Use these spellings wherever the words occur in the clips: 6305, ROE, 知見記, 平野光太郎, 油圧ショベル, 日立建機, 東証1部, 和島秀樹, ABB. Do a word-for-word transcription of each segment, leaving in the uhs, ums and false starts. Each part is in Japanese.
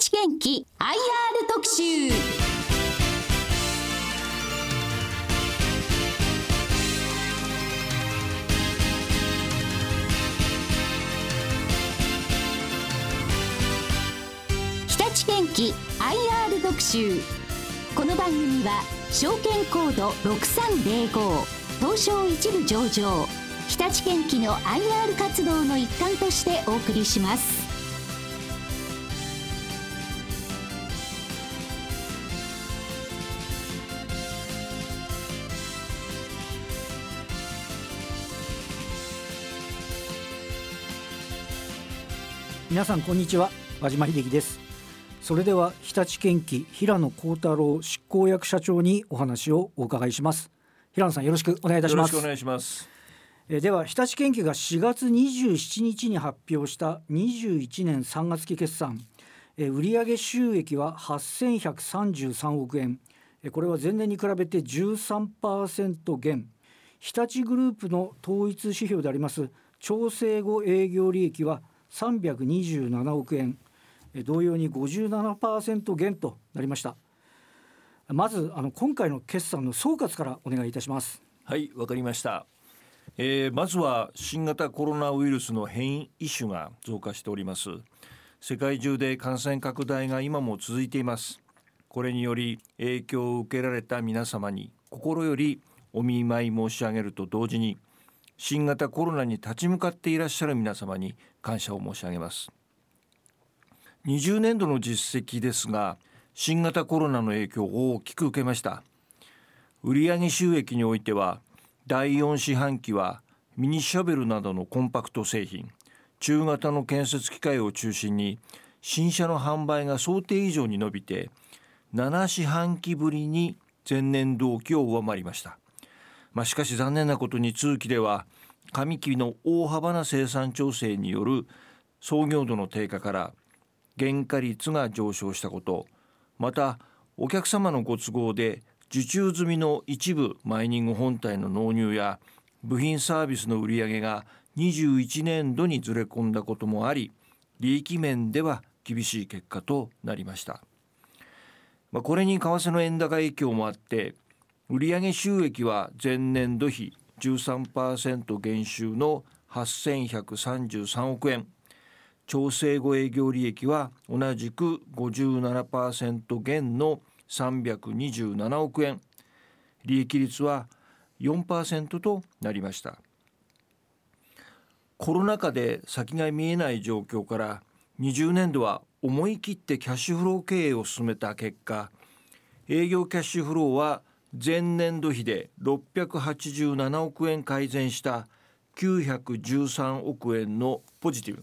知見記 アイアール 特集。日立建機 アイアール 特集。この番組は証券コードろくさんぜろご東証一部上場日立建機の アイアール 活動の一環としてお送りします。皆さんこんにちは、和島秀樹です。それでは日立建機平野光太郎執行役社長にお話をお伺いします。平野さん、よろしくお願いいたします。よろしくお願いします。えでは日立建機がしがつにじゅうしちにちに発表したにじゅういちねんさんがつ期決算、え売上収益ははっせんひゃくさんじゅうさんおくえん、えこれは前年に比べて じゅうさんパーセント 減、日立グループの統一指標であります調整後営業利益はさんびゃくにじゅうななおくえん、同様に ごじゅうななパーセント 減となりました。まずあの今回の決算の総括からお願いいたします。はい、わかりました。えー、まずは新型コロナウイルスの変異種が増加しております。世界中で感染拡大が今も続いています。これにより影響を受けられた皆様に心よりお見舞い申し上げると同時に、新型コロナに立ち向かっていらっしゃる皆様に感謝を申し上げます。にじゅうねんどの実績ですが、新型コロナの影響を大きく受けました。売上収益においては、だいよんしはんきはミニシャベルなどのコンパクト製品、中型の建設機械を中心に新車の販売が想定以上に伸びて、ななしはんきぶりに前年同期を上回りました。まあ、しかし残念なことに通期では上期の大幅な生産調整による創業度の低下から原価率が上昇したこと、またお客様のご都合で受注済みの一部マイニング本体の納入や部品サービスの売り上げがにじゅういちねんどにずれ込んだこともあり、利益面では厳しい結果となりました。まあ、これに為替の円高影響もあって、売上収益は前年度比 じゅうさんパーセント 減収のはっせんひゃくさんじゅうさんおくえん、調整後営業利益は同じく ごじゅうななパーセント 減のさんびゃくにじゅうななおくえん、利益率は よんパーセント となりました。コロナ禍で先が見えない状況から、にじゅうねんどは思い切ってキャッシュフロー経営を進めた結果、営業キャッシュフローは前年度比でろっぴゃくはちじゅうななおくえん改善したきゅうひゃくじゅうさんおくえんのポジティブ、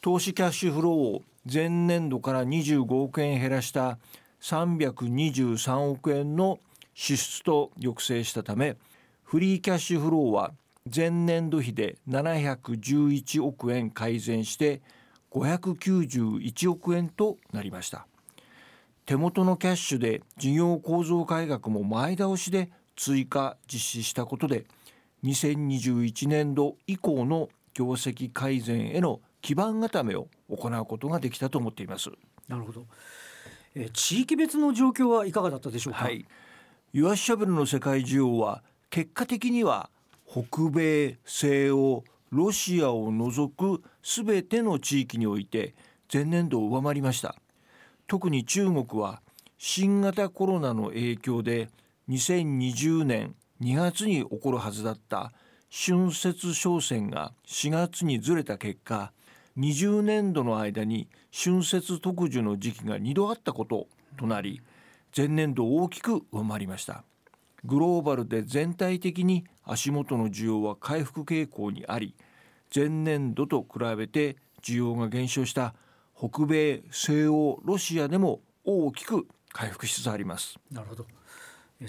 投資キャッシュフローを前年度からにじゅうごおくえん減らしたさんびゃくにじゅうさんおくえんの支出と抑制したため、フリーキャッシュフローは前年度比でななひゃくじゅういちおくえん改善してごひゃくきゅうじゅういちおくえんとなりました。手元のキャッシュで事業構造改革も前倒しで追加実施したことで、にせんにじゅういちねんど以降の業績改善への基盤固めを行うことができたと思っています。なるほど。え地域別の状況はいかがだったでしょうか。はい、ユアシャベルの世界需要は結果的には北米、西欧、ロシアを除くすべての地域において前年度を上回りました。特に中国は新型コロナの影響でにせんにじゅうねんにがつに起こるはずだった春節商戦がしがつにずれた結果、にじゅうねんどの間に春節特需の時期がにどあったこととなり、前年度を大きく上回りました。グローバルで全体的に足元の需要は回復傾向にあり、前年度と比べて需要が減少した北米、西欧、ロシアでも大きく回復しつつあります。なるほど。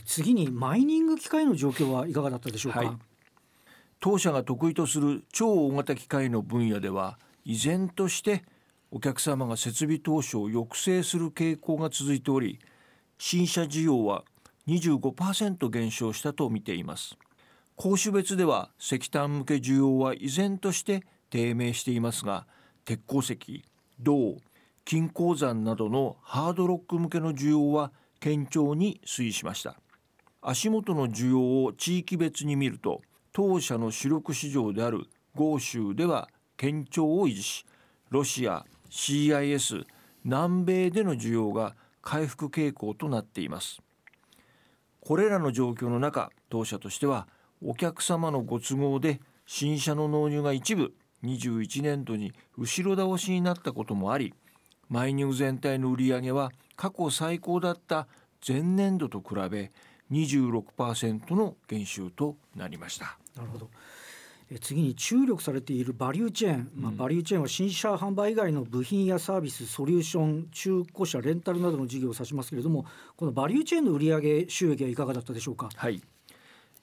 次にマイニング機械の状況はいかがだったでしょうか。はい、当社が得意とする超大型機械の分野では、依然としてお客様が設備投資を抑制する傾向が続いており、新車需要は にじゅうごパーセント 減少したと見ています。工種別では石炭向け需要は依然として低迷していますが、鉄鉱石、銅、金鉱山などのハードロック向けの需要は堅調に推移しました。足元の需要を地域別に見ると、当社の主力市場である豪州では堅調を維持し、ロシア、シーアイエス、南米での需要が回復傾向となっています。これらの状況の中、当社としてはお客様のご都合で新車の納入が一部にじゅういちねんどに後ろ倒しになったこともあり、マイニュー全体の売り上げは過去最高だった前年度と比べ にじゅうろくパーセント の減収となりました。なるほど。次に注力されているバリューチェーン、まあ、バリューチェーンは新車販売以外の部品やサービス、ソリューション、中古車、レンタルなどの事業を指しますけれども、このバリューチェーンの売上収益はいかがだったでしょうか。はい、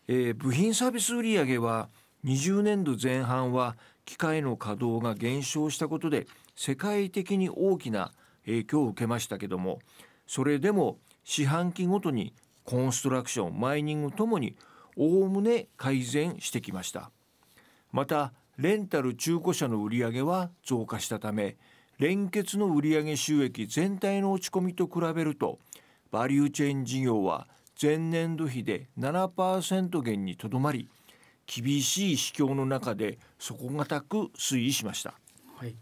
えー、部品サービス売上はにじゅうねんどぜん半は機械の稼働が減少したことで世界的に大きな影響を受けましたけども、それでも四半期ごとにコンストラクション、マイニングともにおおむね改善してきました。またレンタル中古車の売り上げは増加したため、連結の売上収益全体の落ち込みと比べるとバリューチェーン事業は前年度比で ななパーセント 減にとどまり、厳しい市況の中で底堅く推移しました、はい。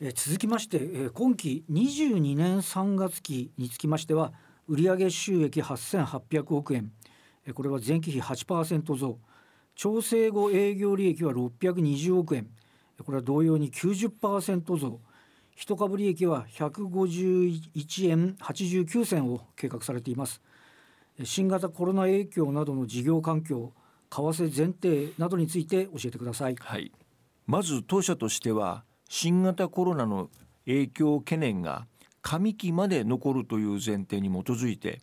え続きまして、え今期にじゅうにねんさんがつきにつきましては売上収益はっせんはっぴゃくおくえん、これは前期比 はちパーセント 増、調整後営業利益はろっぴゃくにじゅうおくえん、これは同様に きゅうじゅっパーセント 増、一株利益はひゃくごじゅういちえんはちじゅうきゅうせんを計画されています。新型コロナ影響などの事業環境、為替前提などについて教えてください、はい。まず当社としては新型コロナの影響懸念が上期まで残るという前提に基づいて、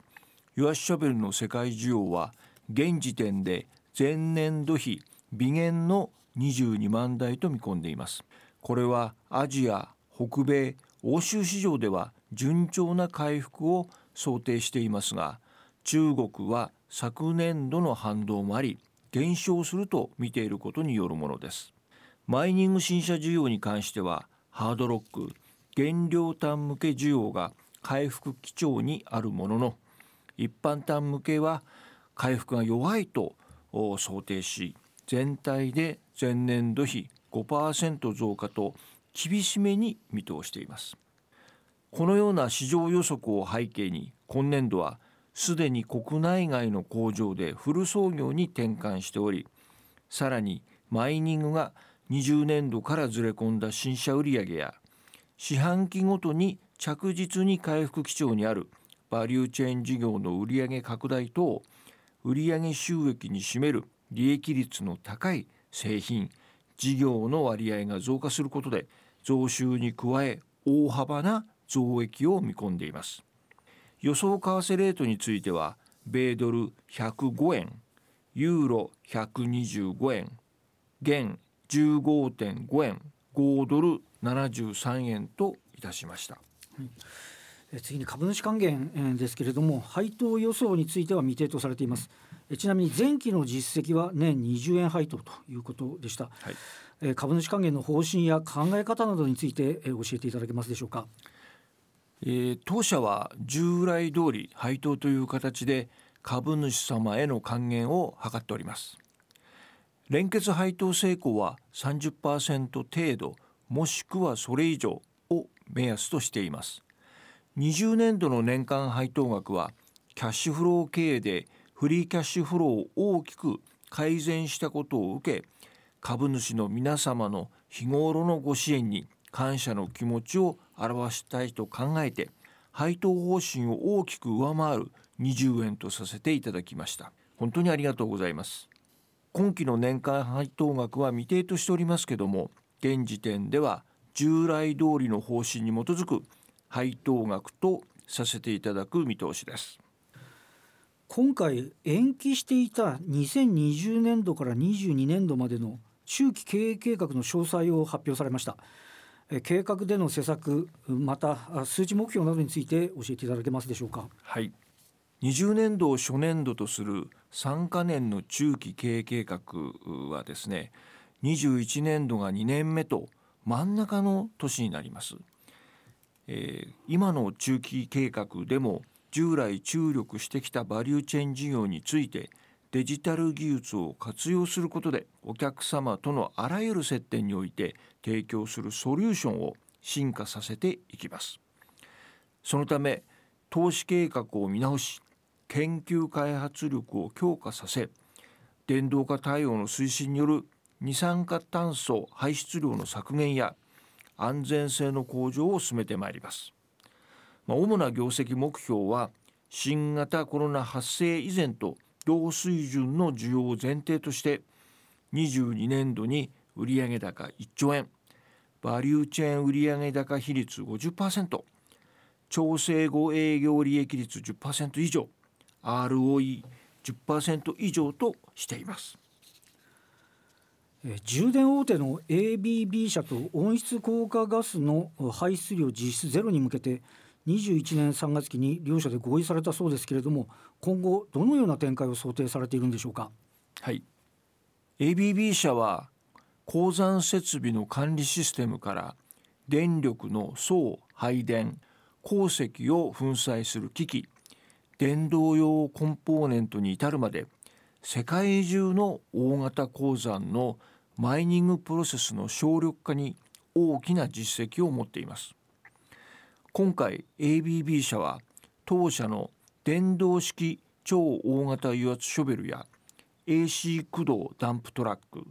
ユアスシャベルの世界需要は現時点で前年度比微減のにじゅうにまんだいと見込んでいます。これはアジア、北米、欧州市場では順調な回復を想定していますが、中国は昨年度の反動もあり減少すると見ていることによるものです。マイニング新車需要に関してはハードロック、原料端向け需要が回復基調にあるものの、一般端向けは回復が弱いとを想定し、全体で前年度比 ごパーセント 増加と厳しめに見通しています。このような市場予測を背景に、今年度はすでに国内外の工場でフル操業に転換しており、さらにマイニングがにじゅうねんどからずれ込んだ新車売上や、四半期ごとに着実に回復基調にあるバリューチェーン事業の売上拡大等、売上収益に占める利益率の高い製品、事業の割合が増加することで、増収に加え大幅な増益を見込んでいます。予想為替レートについては、米ドルひゃくごえん、ユーロひゃくにじゅうごえん、元 じゅうごてんごえん、豪ドルななじゅうさんえんといたしました。うん、次に株主還元ですけれども、配当予想については未定とされています。ちなみに前期の実績は年にじゅうえん配当ということでした、はい。株主還元の方針や考え方などについて教えていただけますでしょうか。えー、当社は従来通り配当という形で株主様への還元を図っております。連結配当成功は さんじゅっパーセント 程度、もしくはそれ以上を目安としています。にじゅうねんどの年間配当額はキャッシュフロー経営でフリーキャッシュフローを大きく改善したことを受け、株主の皆様の日頃のご支援に感謝の気持ちを表したいと考えて、配当方針を大きく上回るにじゅうえんとさせていただきました。本当にありがとうございます。今期の年間配当額は未定としておりますけども、現時点では従来通りの方針に基づく配当額とさせていただく見通しです。今回延期していたにせんにじゅうねんどからにじゅうにねんどまでの中期経営計画の詳細を発表されました。計画での施策、また数値目標などについて教えていただけますでしょうか。はい、にじゅうねんどを初年度とするさんかねんの中期経営計画はですね、にじゅういちねんどがにねんめと真ん中の年になります。えー、今の中期計画でも従来注力してきたバリューチェーン事業についてデジタル技術を活用することでお客様とのあらゆる接点において提供するソリューションを進化させていきます。そのため投資計画を見直し研究開発力を強化させ電動化対応の推進による二酸化炭素排出量の削減や安全性の向上を進めてまいります。まあ、主な業績目標は新型コロナ発生以前と同水準の需要を前提としてにじゅうにねんどに売上高いっちょうえん、バリューチェーン売上高比率 ごじゅっパーセント、 調整後営業利益率 じゅっパーセント 以上、 アールオーイーじゅっパーセント 以上としています。充電大手の エービービー 社と温室効果ガスの排出量実質ゼロに向けてにじゅういちねんさんがつきに両社で合意されたそうですけれども、今後どのような展開を想定されているんでしょうか。はい、エービービー 社は鉱山設備の管理システムから電力の送配電、鉱石を粉砕する機器、電動用コンポーネントに至るまで世界中の大型鉱山のマイニングプロセスの省力化に大きな実績を持っています。今回 エービービー 社は当社の電動式超大型油圧ショベルや エーシー 駆動ダンプトラック、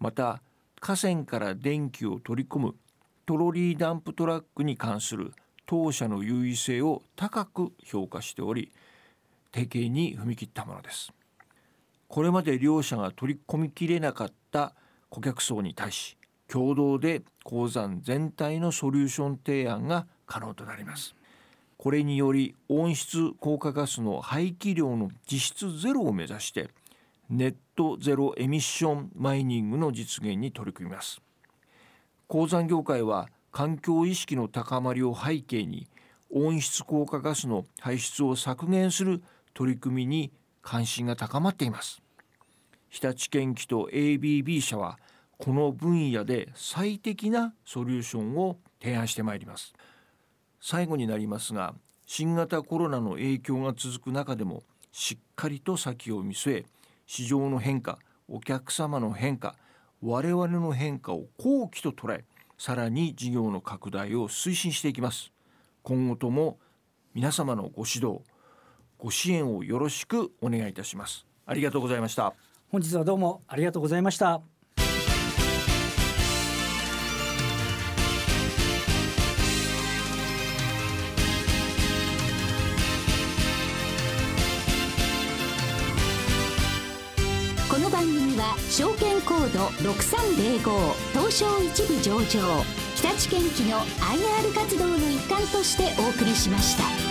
また河川から電気を取り込むトロリーダンプトラックに関する当社の優位性を高く評価しており、提携に踏み切ったものです。これまで両社が取り込みきれなかった顧客層に対し共同で鉱山全体のソリューション提案が可能となります。これにより温室効果ガスの排気量の実質ゼロを目指してネットゼロエミッションマイニングの実現に取り組みます。鉱山業界は環境意識の高まりを背景に温室効果ガスの排出を削減する取り組みに関心が高まっています。日立建機と エービービー 社はこの分野で最適なソリューションを提案してまいります。最後になりますが、新型コロナの影響が続く中でもしっかりと先を見据え市場の変化、お客様の変化、我々の変化を好機と捉えさらに事業の拡大を推進していきます。今後とも皆様のご指導ご支援をよろしくお願いいたします。ありがとうございました。本日はどうもありがとうございました。この番組は証券コードろくさんぜろご東証一部上場日立建機の アイアール 活動の一環としてお送りしました。